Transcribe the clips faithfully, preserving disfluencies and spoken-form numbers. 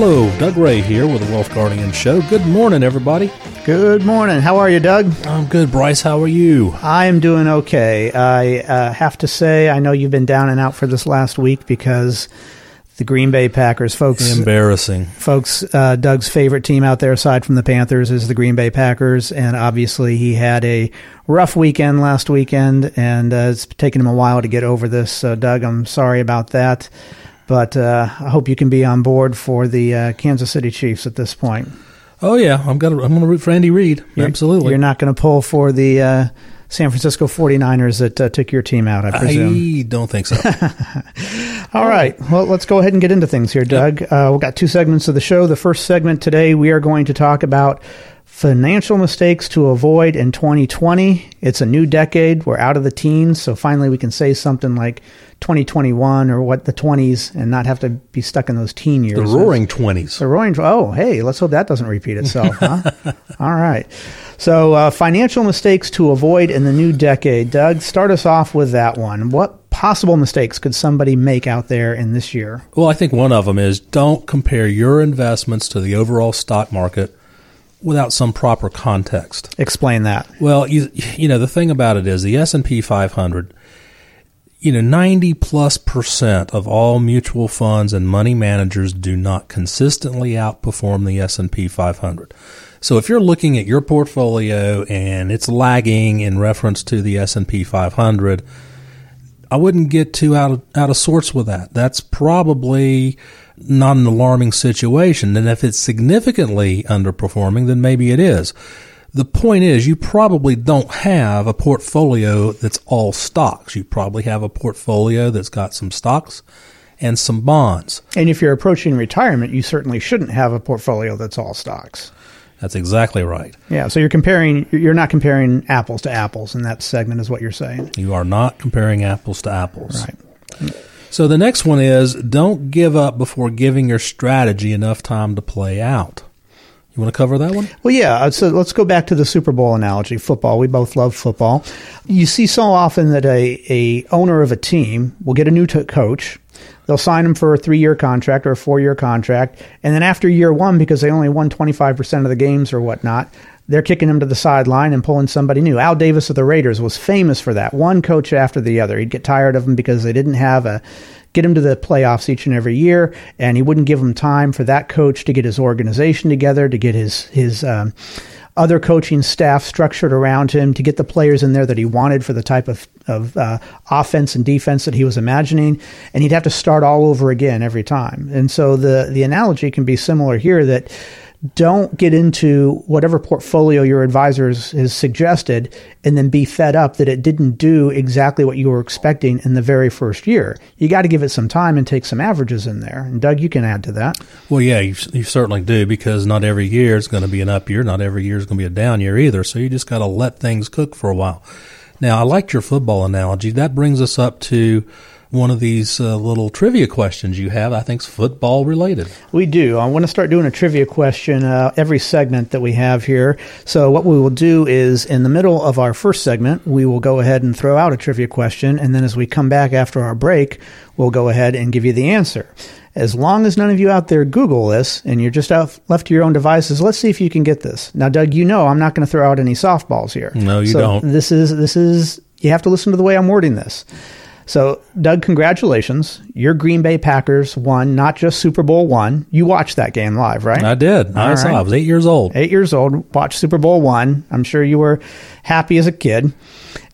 Hello, Doug Ray here with the Wealth Guardian Show. Good morning, everybody. Good morning. How are you, Doug? I'm good, Bryce. How are you? I am doing okay. I uh, have to say, I know you've been down and out for this last week because the Green Bay Packers, folks. Embarrassing. Folks, uh, Doug's favorite team out there, aside from the Panthers, is the Green Bay Packers. And obviously, he had a rough weekend last weekend, and uh, it's taken him a while to get over this. So, Doug, I'm sorry about that. But uh, I hope you can be on board for the uh, Kansas City Chiefs at this point. Oh, yeah. I'm gonna, I'm going to root for Andy Reid. You're, Absolutely. You're not going to pull for the uh, San Francisco forty-niners that uh, took your team out, I presume. I don't think so. All right. Well, let's go ahead and get into things here, Doug. Yep. Uh, we've got two segments of the show. The first segment today, we are going to talk about financial mistakes to avoid in twenty twenty. It's a new decade. We're out of the teens, so finally we can say something like twenty twenty-one or what the twenties and not have to be stuck in those teen years. The roaring twenties. The roaring, oh, hey, let's hope that doesn't repeat itself, huh? All right. So uh, financial mistakes to avoid in the new decade. Doug, start us off with that one. What possible mistakes could somebody make out there in this year? Well, I think one of them is don't compare your investments to the overall stock market without some proper context. Explain that. Well, you you know, the thing about it is the S and P five hundred, you know, ninety plus percent of all mutual funds and money managers do not consistently outperform the S and P five hundred. So if you're looking at your portfolio and it's lagging in reference to the S and P five hundred, I wouldn't get too out of, out of sorts with that. That's probably not an alarming situation. And if it's significantly underperforming, then maybe it is. The point is you probably don't have a portfolio that's all stocks. You probably have a portfolio that's got some stocks and some bonds. And if you're approaching retirement, you certainly shouldn't have a portfolio that's all stocks. That's exactly right. Yeah, so you're comparing. You're not comparing apples to apples in that segment is what you're saying. You are not comparing apples to apples. Right. So the next one is don't give up before giving your strategy enough time to play out. You want to cover that one? Well, yeah. So let's go back to the Super Bowl analogy, football. We both love football. You see so often that a, a owner of a team will get a new t- coach. They'll sign him for a three-year contract or a four-year contract. And then after year one, because they only won twenty-five percent of the games or whatnot, they're kicking him to the sideline and pulling somebody new. Al Davis of the Raiders was famous for that, one coach after the other. He'd get tired of them because they didn't have a get him to the playoffs each and every year, and he wouldn't give him time for that coach to get his organization together, to get his his um, other coaching staff structured around him, to get the players in there that he wanted for the type of, of uh, offense and defense that he was imagining, and he'd have to start all over again every time. And so the the analogy can be similar here that don't get into whatever portfolio your advisor has suggested and then be fed up that it didn't do exactly what you were expecting in the very first year. You got to give it some time and take some averages in there. And, Doug, you can add to that. Well, yeah, you, you certainly do because not every year is going to be an up year. Not every year is going to be a down year either. So you just got to let things cook for a while. Now, I liked your football analogy. That brings us up to one of these uh, little trivia questions you have, I think, is football-related. We do. I want to start doing a trivia question uh, every segment that we have here. So what we will do is, in the middle of our first segment, we will go ahead and throw out a trivia question, and then as we come back after our break, we'll go ahead and give you the answer. As long as none of you out there Google this, and you're just out left to your own devices, let's see if you can get this. Now, Doug, you know I'm not going to throw out any softballs here. No, you so don't. This is this is you have to listen to the way I'm wording this. So, Doug, congratulations. Your Green Bay Packers won not just Super Bowl One. You watched that game live, right? I did. I All saw. Right. I was eight years old. Eight years old. Watched Super Bowl One. I'm sure you were happy as a kid.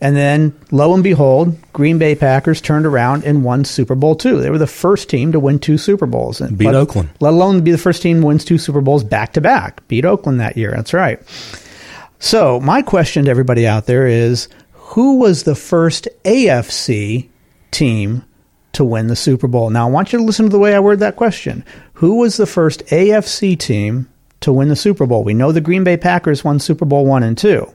And then, lo and behold, Green Bay Packers turned around and won Super Bowl Two. They were the first team to win two Super Bowls. And beat let, Oakland. Let alone be the first team wins two Super Bowls back-to-back. Beat Oakland that year. That's right. So, my question to everybody out there is, who was the first A F C team to win the Super Bowl? Now, I want you to listen to the way I word that question. Who was the first A F C team to win the Super Bowl? We know the Green Bay Packers won Super Bowl one and two.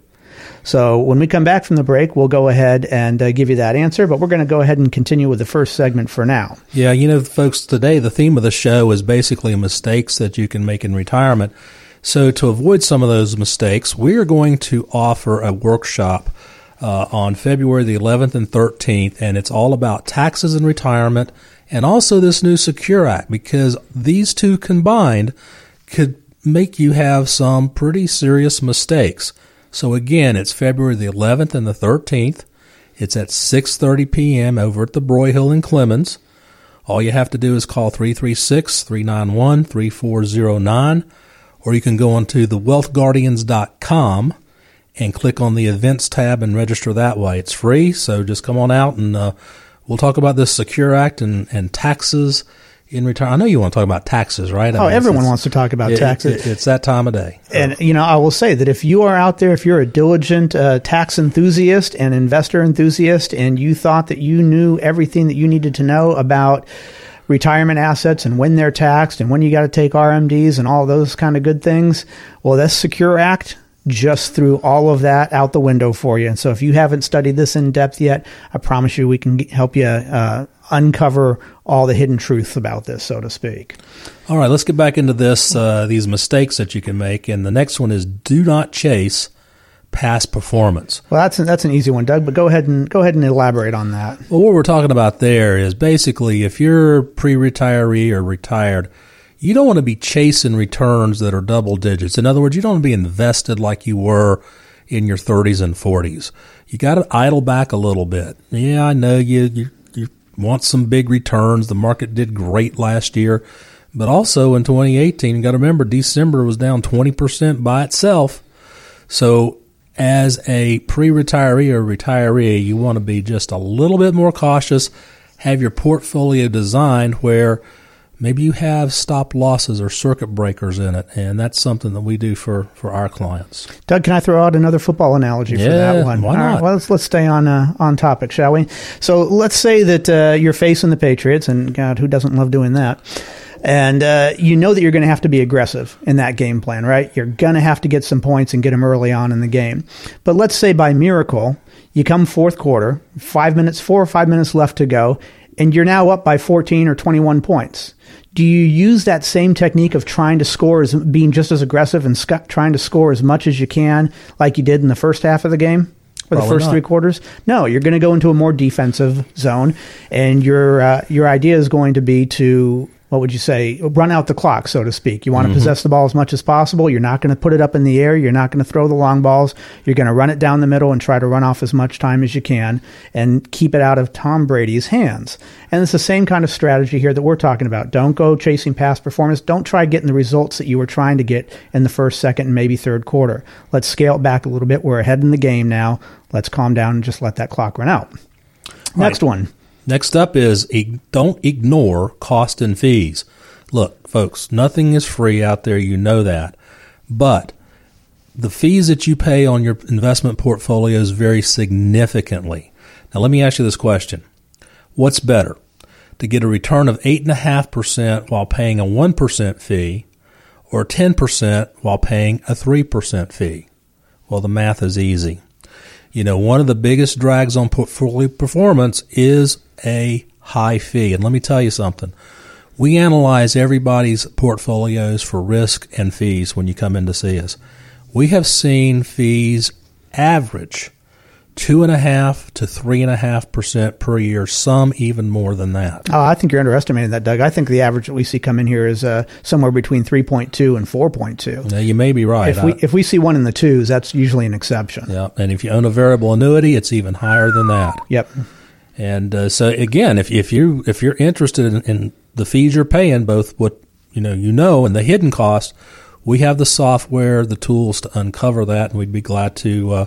So when we come back from the break, we'll go ahead and uh, give you that answer, but we're going to go ahead and continue with the first segment for now. Yeah, you know, folks, today the theme of the show is basically mistakes that you can make in retirement. So to avoid some of those mistakes, we're going to offer a workshop uh, on February the eleventh and thirteenth, and it's all about taxes and retirement and also this new SECURE Act, because these two combined could make you have some pretty serious mistakes. So again, it's February the eleventh and the thirteenth. It's at six thirty p.m. over at the Broyhill in Clemens. All you have to do is call three three six, three nine one, three four zero nine, or you can go onto the wealth guardians dot com and click on the Events tab and register that way. It's free, so just come on out, and uh, we'll talk about this SECURE Act and, and taxes in retirement. I know you want to talk about taxes, right? I oh, mean, everyone wants to talk about it, taxes. It, it, it's that time of day. And, you know, I will say that if you are out there, if you're a diligent uh, tax enthusiast and investor enthusiast, and you thought that you knew everything that you needed to know about retirement assets and when they're taxed and when you got to take R M Ds and all those kind of good things, well, this SECURE Act just threw all of that out the window for you. And so if you haven't studied this in depth yet, I promise you we can help you uh, uncover all the hidden truth about this, so to speak. All right, let's get back into this, uh, these mistakes that you can make. And the next one is do not chase past performance. Well, that's, that's an easy one, Doug, but go ahead and go ahead and elaborate on that. Well, what we're talking about there is basically if you're pre-retiree or retired, you don't want to be chasing returns that are double digits. In other words, you don't want to be invested like you were in your thirties and forties. You got to idle back a little bit. Yeah, I know you, you you want some big returns. The market did great last year. But also in twenty eighteen, you got to remember December was down twenty percent by itself. So as a pre-retiree or retiree, you want to be just a little bit more cautious, have your portfolio designed where maybe you have stop losses or circuit breakers in it, and that's something that we do for, for our clients. Doug, can I throw out another football analogy yeah, for that one? Why not? All right, well, let's, let's stay on uh, on topic, shall we? So let's say that uh, you're facing the Patriots, and God, who doesn't love doing that? And uh, you know that you're going to have to be aggressive in that game plan, right? You're going to have to get some points and get them early on in the game. But let's say by miracle, you come fourth quarter, five minutes, four or five minutes left to go, and you're now up by fourteen or twenty-one points. Do you use that same technique of trying to score, as being just as aggressive and sc- trying to score as much as you can like you did in the first half of the game? For the Probably first not. three quarters? No, you're going to go into a more defensive zone, and your uh, your idea is going to be to, what would you say, run out the clock, so to speak. You want mm-hmm. to possess the ball as much as possible. You're not going to put it up in the air. You're not going to throw the long balls. You're going to run it down the middle and try to run off as much time as you can and keep it out of Tom Brady's hands. And it's the same kind of strategy here that we're talking about. Don't go chasing past performance. Don't try getting the results that you were trying to get in the first, second, and maybe third quarter. Let's scale it back a little bit. We're ahead in the game now. Let's calm down and just let that clock run out. Next right. one. Next up is don't ignore cost and fees. Look, folks, nothing is free out there. You know that. But the fees that you pay on your investment portfolios vary significantly. Now, let me ask you this question. What's better, to get a return of eight point five percent while paying a one percent fee or ten percent while paying a three percent fee? Well, the math is easy. You know, one of the biggest drags on portfolio performance is a high fee. And let me tell you something. We analyze everybody's portfolios for risk and fees when you come in to see us. We have seen fees average two and a half to three and a half percent per year, some even more than that. Oh, I think you're underestimating that, Doug. I think the average that we see come in here is uh, somewhere between three point two and four point two. Now, you may be right. If we I, if we see one in the twos, that's usually an exception. Yeah, and if you own a variable annuity, it's even higher than that. Yep. And uh, so again, if if you if you're interested in, in the fees you're paying, both what you know you know and the hidden cost, we have the software, the tools to uncover that, and we'd be glad to Uh,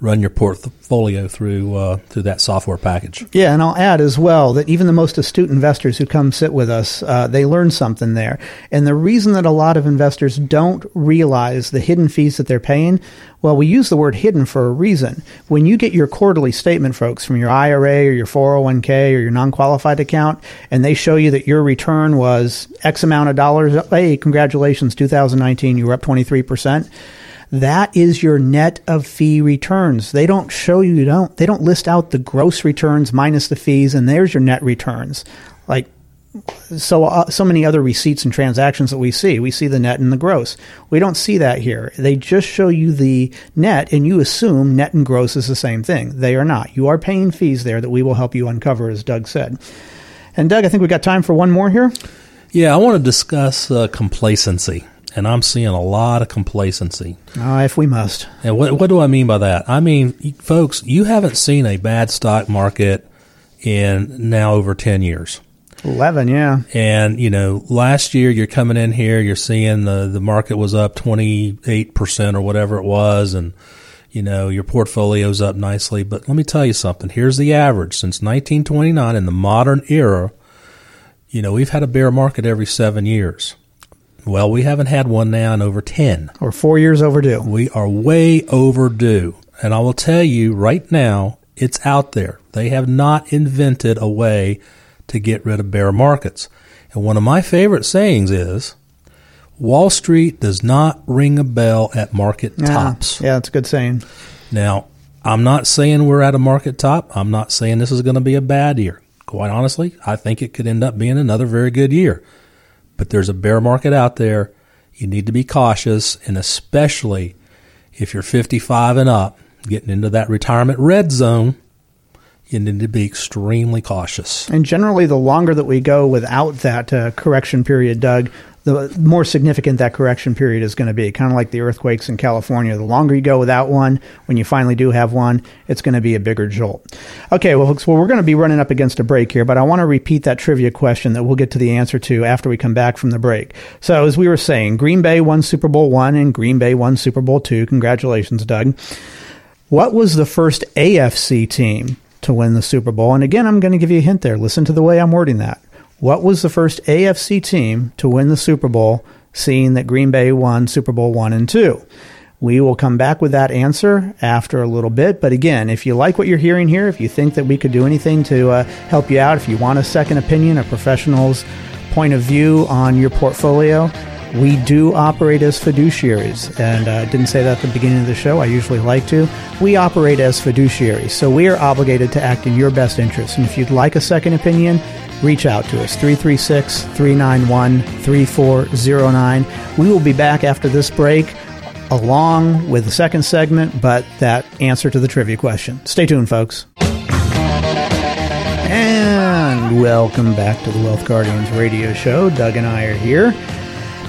run your portfolio through uh, through that software package. Yeah, and I'll add as well that even the most astute investors who come sit with us, uh, they learn something there. And the reason that a lot of investors don't realize the hidden fees that they're paying, well, we use the word hidden for a reason. When you get your quarterly statement, folks, from your I R A or your four oh one k or your non-qualified account, and they show you that your return was X amount of dollars, hey, congratulations, two thousand nineteen, you were up twenty-three percent. That is your net of fee returns. They don't show you, don't, they don't list out the gross returns minus the fees, and there's your net returns. Like, so uh, so many other receipts and transactions that we see. We see the net and the gross. We don't see that here. They just show you the net, and you assume net and gross is the same thing. They are not. You are paying fees there that we will help you uncover, as Doug said. And, Doug, I think we've got time for one more here. Yeah, I want to discuss uh, complacency, and I'm seeing a lot of complacency. Uh, if we must. And what, what do I mean by that? I mean, folks, you haven't seen a bad stock market in now over ten years. eleven, yeah. And, you know, last year you're coming in here, you're seeing the, the market was up twenty-eight percent or whatever it was, and, you know, your portfolio's up nicely. But let me tell you something. Here's the average. Since nineteen twenty-nine, in the modern era, you know, we've had a bear market every seven years. Well, we haven't had one now in over ten. Or four years overdue. We are way overdue. And I will tell you right now, it's out there. They have not invented a way to get rid of bear markets. And one of my favorite sayings is, Wall Street does not ring a bell at market yeah. tops. Yeah, that's a good saying. Now, I'm not saying we're at a market top. I'm not saying this is going to be a bad year. Quite honestly, I think it could end up being another very good year. But there's a bear market out there. You need to be cautious, and especially if you're fifty-five and up, getting into that retirement red zone, you need to be extremely cautious. And generally, the longer that we go without that uh, correction period, Doug, the more significant that correction period is going to be, kind of like the earthquakes in California. The longer you go without one, when you finally do have one, it's going to be a bigger jolt. Okay, well, folks, well, we're going to be running up against a break here, but I want to repeat that trivia question that we'll get to the answer to after we come back from the break. So as we were saying, Green Bay won Super Bowl one and Green Bay won Super Bowl two. Congratulations, Doug. What was the first A F C team to win the Super Bowl? And again, I'm going to give you a hint there. Listen to the way I'm wording that. What was the first A F C team to win the Super Bowl, seeing that Green Bay won Super Bowl one and two? We will come back with that answer after a little bit. But again, if you like what you're hearing here, if you think that we could do anything to uh, help you out, if you want a second opinion, a professional's point of view on your portfolio, we do operate as fiduciaries. And uh, I didn't say that at the beginning of the show. I usually like to. We operate as fiduciaries. So we are obligated to act in your best interest. And if you'd like a second opinion, reach out to us, three three six, three nine one, three four zero nine. We will be back after this break along with the second segment, but that answer to the trivia question. Stay tuned, folks. And welcome back to the Wealth Guardians radio show. Doug and I are here.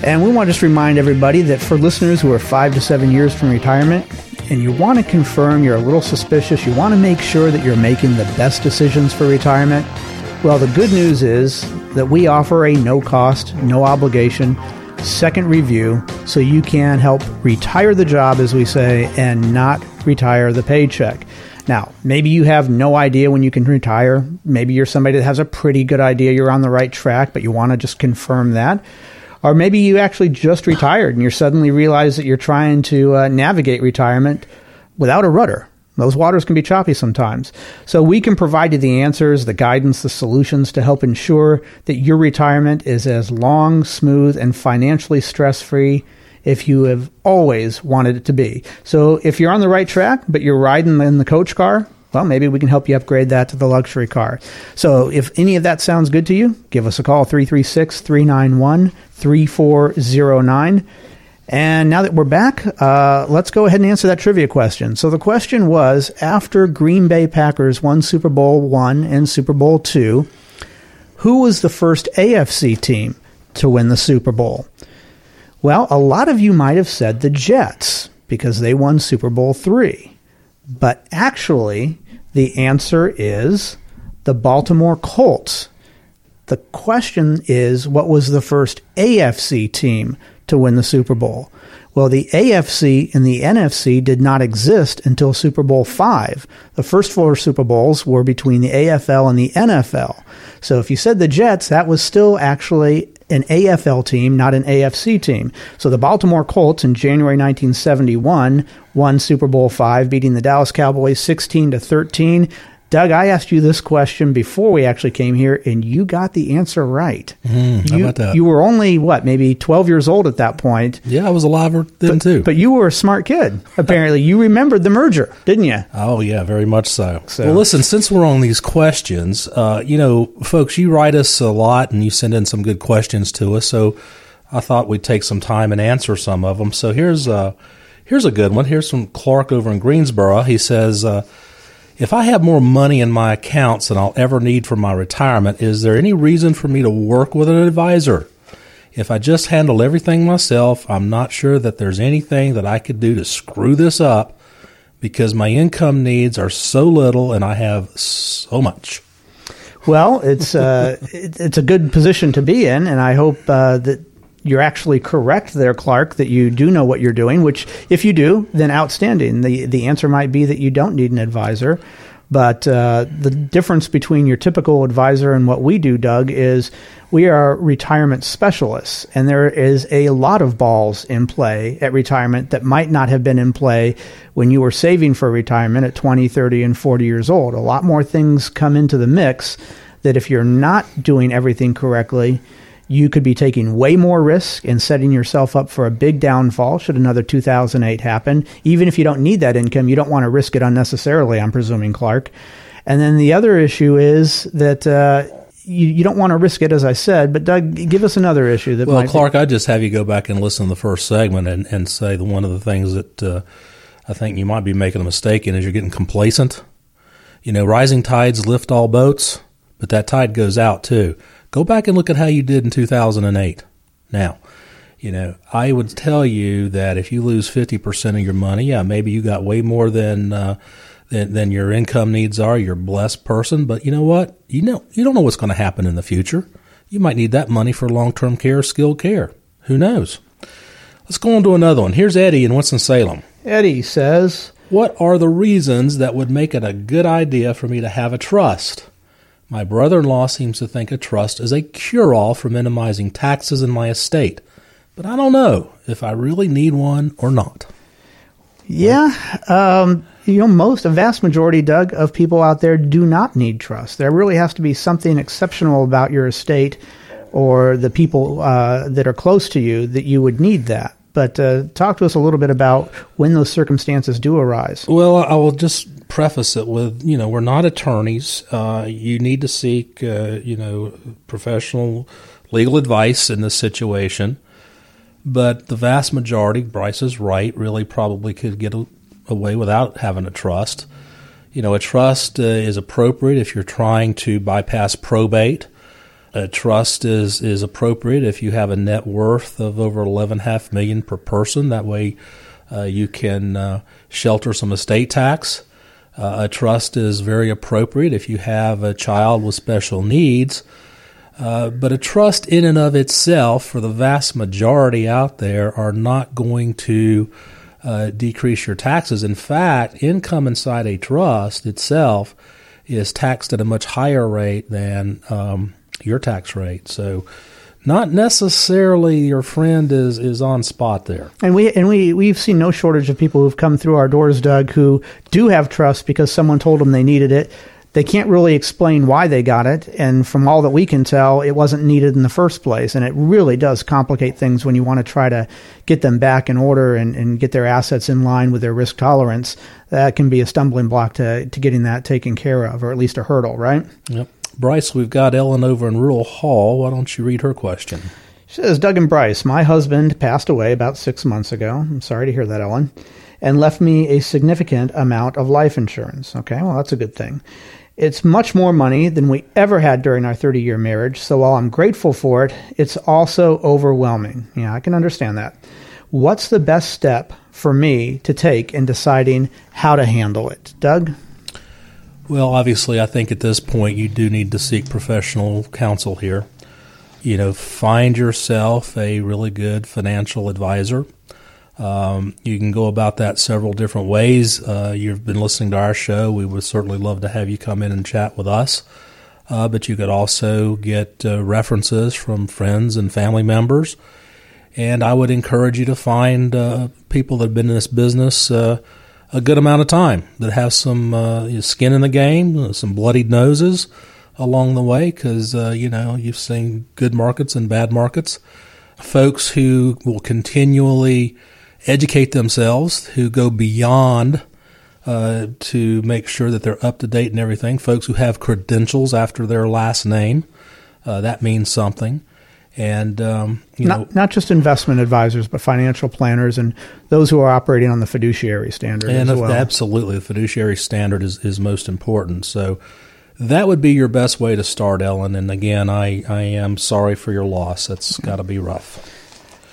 And we want to just remind everybody that for listeners who are five to seven years from retirement, and you want to confirm you're a little suspicious, you want to make sure that you're making the best decisions for retirement, well, the good news is that we offer a no-cost, no-obligation second review so you can help retire the job, as we say, and not retire the paycheck. Now, maybe you have no idea when you can retire. Maybe you're somebody that has a pretty good idea you're on the right track, but you want to just confirm that. Or maybe you actually just retired and you suddenly realize that you're trying to uh, navigate retirement without a rudder. Those waters can be choppy sometimes. So we can provide you the answers, the guidance, the solutions to help ensure that your retirement is as long, smooth, and financially stress-free if you have always wanted it to be. So if you're on the right track, but you're riding in the coach car, well, maybe we can help you upgrade that to the luxury car. So if any of that sounds good to you, give us a call, three three six, three nine one, three four zero nine. And now that we're back, uh, let's go ahead and answer that trivia question. So the question was, after Green Bay Packers won Super Bowl one and Super Bowl two, who was the first A F C team to win the Super Bowl? Well, a lot of you might have said the Jets because they won Super Bowl three. But actually, the answer is the Baltimore Colts. The question is, what was the first A F C team to win the Super Bowl? Well, the A F C and the N F C did not exist until Super Bowl five. The first four Super Bowls were between the A F L and the N F L. So if you said the Jets, that was still actually an A F L team, not an A F C team. So the Baltimore Colts in January nineteen seventy-one won Super Bowl five, beating the Dallas Cowboys sixteen to thirteen. Doug, I asked you this question before we actually came here, and you got the answer right. Mm, you, how about that? You were only, what, maybe twelve years old at that point. Yeah, I was alive then, but, too. But you were a smart kid, apparently. You remembered the merger, didn't you? Oh, yeah, very much so. so. Well, listen, since we're on these questions, uh, you know, folks, you write us a lot, and you send in some good questions to us, so I thought we'd take some time and answer some of them. So here's, uh, here's a good one. Here's from Clark over in Greensboro. He says... Uh, If I have more money in my accounts than I'll ever need for my retirement, is there any reason for me to work with an advisor? If I just handle everything myself, I'm not sure that there's anything that I could do to screw this up because my income needs are so little and I have so much. Well, it's, uh, it's a good position to be in, and I hope uh, that you're actually correct there, Clark, that you do know what you're doing, which if you do, then outstanding. The the answer might be that you don't need an advisor. But uh, the difference between your typical advisor and what we do, Doug, is we are retirement specialists, and there is a lot of balls in play at retirement that might not have been in play when you were saving for retirement at twenty, thirty, and forty years old. A lot more things come into the mix that if you're not doing everything correctly, you could be taking way more risk and setting yourself up for a big downfall should another two thousand eight happen. Even if you don't need that income, you don't want to risk it unnecessarily, I'm presuming, Clark. And then the other issue is that uh, you, you don't want to risk it, as I said. But, Doug, give us another issue. That well, might Clark, be- I'd just have you go back and listen to the first segment and, and say that one of the things that uh, I think you might be making a mistake in is you're getting complacent. You know, rising tides lift all boats, but that tide goes out, too. Go back and look at how you did in two thousand eight. Now, you know, I would tell you that if you lose fifty percent of your money, yeah, maybe you got way more than uh, than, than your income needs are. You're a blessed person, but you know what? You know, you don't know what's going to happen in the future. You might need that money for long-term care, skilled care. Who knows? Let's go on to another one. Here's Eddie in Winston-Salem. Eddie says, "What are the reasons that would make it a good idea for me to have a trust? My brother-in-law seems to think a trust is a cure-all for minimizing taxes in my estate, but I don't know if I really need one or not." Yeah, um, you know, most, a vast majority, Doug, of people out there do not need trust. There really has to be something exceptional about your estate or the people uh, that are close to you that you would need that. But uh, talk to us a little bit about when those circumstances do arise. Well, I will just preface it with, you know, we're not attorneys. Uh, you need to seek, uh, you know, professional legal advice in this situation. But the vast majority, Bryce is right, really probably could get a, away without having a trust. You know, a trust uh, is appropriate if you're trying to bypass probate. A trust is, is appropriate if you have a net worth of over eleven point five million dollars per person. That way uh, you can uh, shelter some estate tax. Uh, a trust is very appropriate if you have a child with special needs. Uh, but a trust in and of itself, for the vast majority out there, are not going to uh, decrease your taxes. In fact, income inside a trust itself is taxed at a much higher rate than um, your tax rate. So not necessarily your friend is, is on spot there. And we and we we've seen no shortage of people who've come through our doors, Doug, who do have trust because someone told them they needed it. They can't really explain why they got it, and from all that we can tell, it wasn't needed in the first place, and it really does complicate things when you want to try to get them back in order and, and get their assets in line with their risk tolerance. That can be a stumbling block to, to getting that taken care of, or at least a hurdle, right? Yep. Bryce, we've got Ellen over in Rural Hall. Why don't you read her question? She says, "Doug and Bryce, my husband passed away about six months ago." I'm sorry to hear that, Ellen. "And left me a significant amount of life insurance." Okay, well, that's a good thing. "It's much more money than we ever had during our thirty-year marriage, so while I'm grateful for it, it's also overwhelming." Yeah, I can understand that. "What's the best step for me to take in deciding how to handle it?" Doug? Well, obviously, I think at this point you do need to seek professional counsel here. You know, find yourself a really good financial advisor. Um, you can go about that several different ways. Uh, you've been listening to our show. We would certainly love to have you come in and chat with us. Uh, but you could also get uh, references from friends and family members. And I would encourage you to find uh, people that have been in this business uh, a good amount of time, that have some uh, skin in the game, some bloodied noses along the way, because, uh, you know, you've seen good markets and bad markets. Folks who will continually educate themselves, who go beyond uh, to make sure that they're up to date and everything. Folks who have credentials after their last name, uh, that means something. And um, you not, know, not just investment advisors, but financial planners and those who are operating on the fiduciary standard and as well. Absolutely, the fiduciary standard is, is most important. So that would be your best way to start, Ellen. And again, I, I am sorry for your loss. That's got to be rough.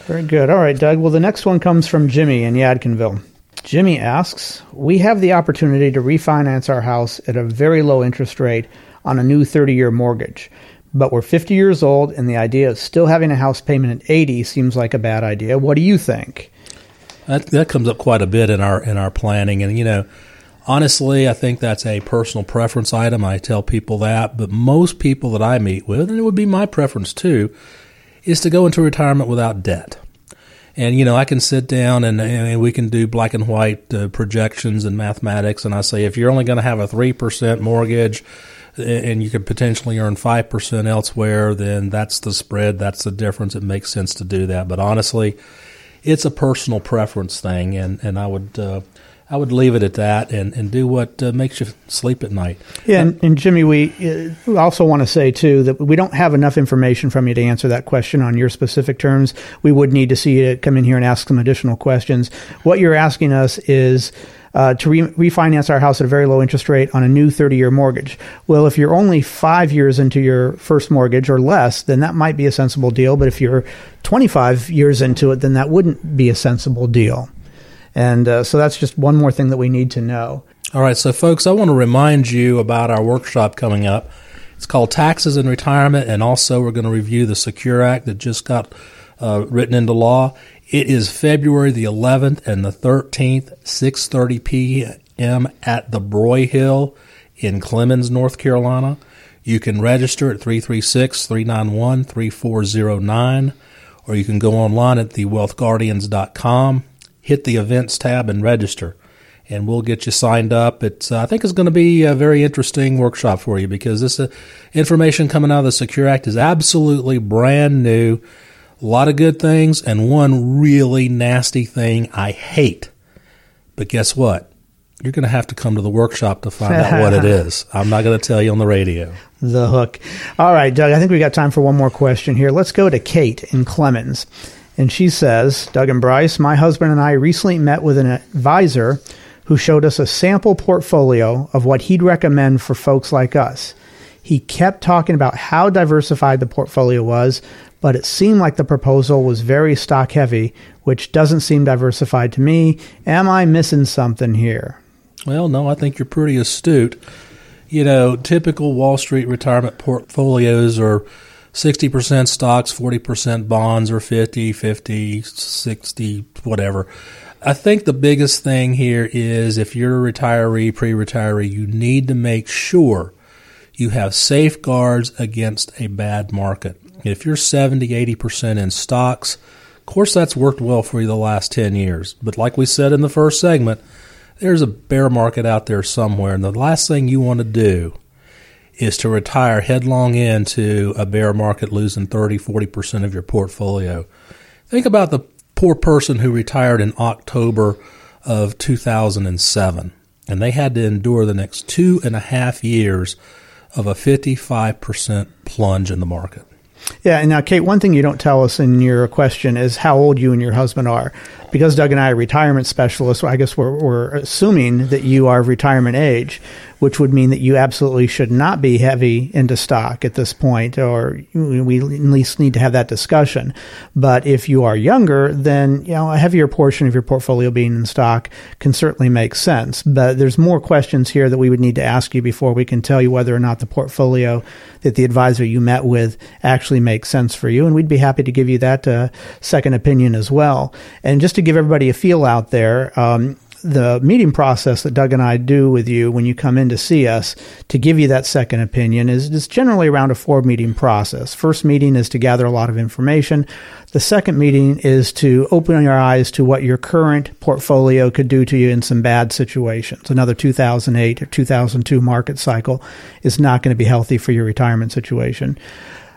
Very good. All right, Doug. Well, the next one comes from Jimmy in Yadkinville. Jimmy asks, we have the opportunity to refinance our house at a very low interest rate on a new thirty-year mortgage. But we're fifty years old, and the idea of still having a house payment at eighty seems like a bad idea. What do you think? That, that comes up quite a bit in our in our planning. And, you know, honestly, I think that's a personal preference item. I tell people that. But most people that I meet with, and it would be my preference too, is to go into retirement without debt. And, you know, I can sit down and, and we can do black and white uh, projections and mathematics. And I say, if you're only going to have a three percent mortgage, and you could potentially earn five percent elsewhere, then that's the spread, that's the difference. It makes sense to do that. But honestly, it's a personal preference thing, and, and I would uh, I would leave it at that and, and do what uh, makes you sleep at night. Yeah, and, and Jimmy, we also want to say, too, that we don't have enough information from you to answer that question on your specific terms. We would need to see you come in here and ask some additional questions. What you're asking us is... Uh, to re- refinance our house at a very low interest rate on a new thirty-year mortgage. Well, if you're only five years into your first mortgage or less, then that might be a sensible deal. But if you're twenty-five years into it, then that wouldn't be a sensible deal. And uh, so that's just one more thing that we need to know. All right. So, folks, I want to remind you about our workshop coming up. It's called Taxes in Retirement, and also we're going to review the SECURE Act that just got uh, written into law. It is February the eleventh and the thirteenth, six thirty p.m. at the Broyhill in Clemens, North Carolina. You can register at three three six, three nine one, three four zero nine, or you can go online at the wealth guardians dot com, hit the events tab and register, and we'll get you signed up. It's uh, I think it's going to be a very interesting workshop for you, because this uh, information coming out of the SECURE Act is absolutely brand new. A lot of good things, and one really nasty thing I hate. But guess what? You're going to have to come to the workshop to find out what it is. I'm not going to tell you on the radio. The hook. All right, Doug, I think we got time for one more question here. Let's go to Kate in Clemens. And she says, Doug and Bryce, my husband and I recently met with an advisor who showed us a sample portfolio of what he'd recommend for folks like us. He kept talking about how diversified the portfolio was, but it seemed like the proposal was very stock heavy, which doesn't seem diversified to me. Am I missing something here? Well, no, I think you're pretty astute. You know, typical Wall Street retirement portfolios are sixty percent stocks, forty percent bonds, or fifty, fifty, sixty, whatever. I think the biggest thing here is if you're a retiree, pre-retiree, you need to make sure you have safeguards against a bad market. If you're seventy, eighty percent in stocks, of course that's worked well for you the last ten years. But like we said in the first segment, there's a bear market out there somewhere. And the last thing you want to do is to retire headlong into a bear market, losing thirty, forty percent of your portfolio. Think about the poor person who retired in October of two thousand seven, and they had to endure the next two and a half years of a fifty-five percent plunge in the market. Yeah, and now, Kate, one thing you don't tell us in your question is how old you and your husband are. Because Doug and I are retirement specialists, I guess we're, we're assuming that you are retirement age, which would mean that you absolutely should not be heavy into stock at this point, or we at least need to have that discussion. But if you are younger, then you know a heavier portion of your portfolio being in stock can certainly make sense. But there's more questions here that we would need to ask you before we can tell you whether or not the portfolio that the advisor you met with actually makes sense for you. And we'd be happy to give you that uh, second opinion as well. And just to give everybody a feel out there, um, the meeting process that Doug and I do with you when you come in to see us to give you that second opinion is, is generally around a four-meeting process. First meeting is to gather a lot of information. The second meeting is to open your eyes to what your current portfolio could do to you in some bad situations. Another two thousand eight or two thousand two market cycle is not going to be healthy for your retirement situation.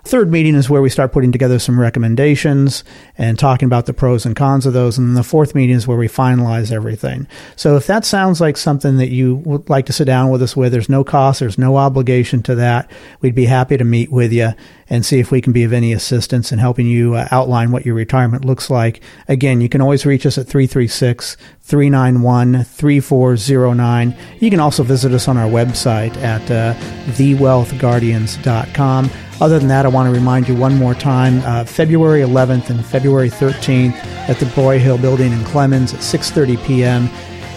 Third meeting is where we start putting together some recommendations and talking about the pros and cons of those. And then the fourth meeting is where we finalize everything. So if that sounds like something that you would like to sit down with us with, there's no cost, there's no obligation to that. We'd be happy to meet with you and see if we can be of any assistance in helping you uh, outline what your retirement looks like. Again, you can always reach us at three three six, three nine one, three four zero nine. You can also visit us on our website at uh, the wealth guardians dot com. Other than that, I want to remind you one more time, uh, February eleventh and February thirteenth at the Broyhill building in Clemens at six thirty p.m.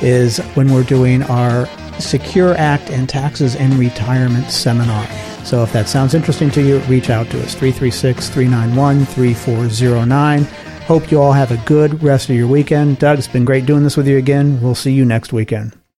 is when we're doing our SECURE Act and Taxes and Retirement Seminar. So if that sounds interesting to you, reach out to us, three three six, three nine one, three four zero nine. Hope you all have a good rest of your weekend. Doug, it's been great doing this with you again. We'll see you next weekend.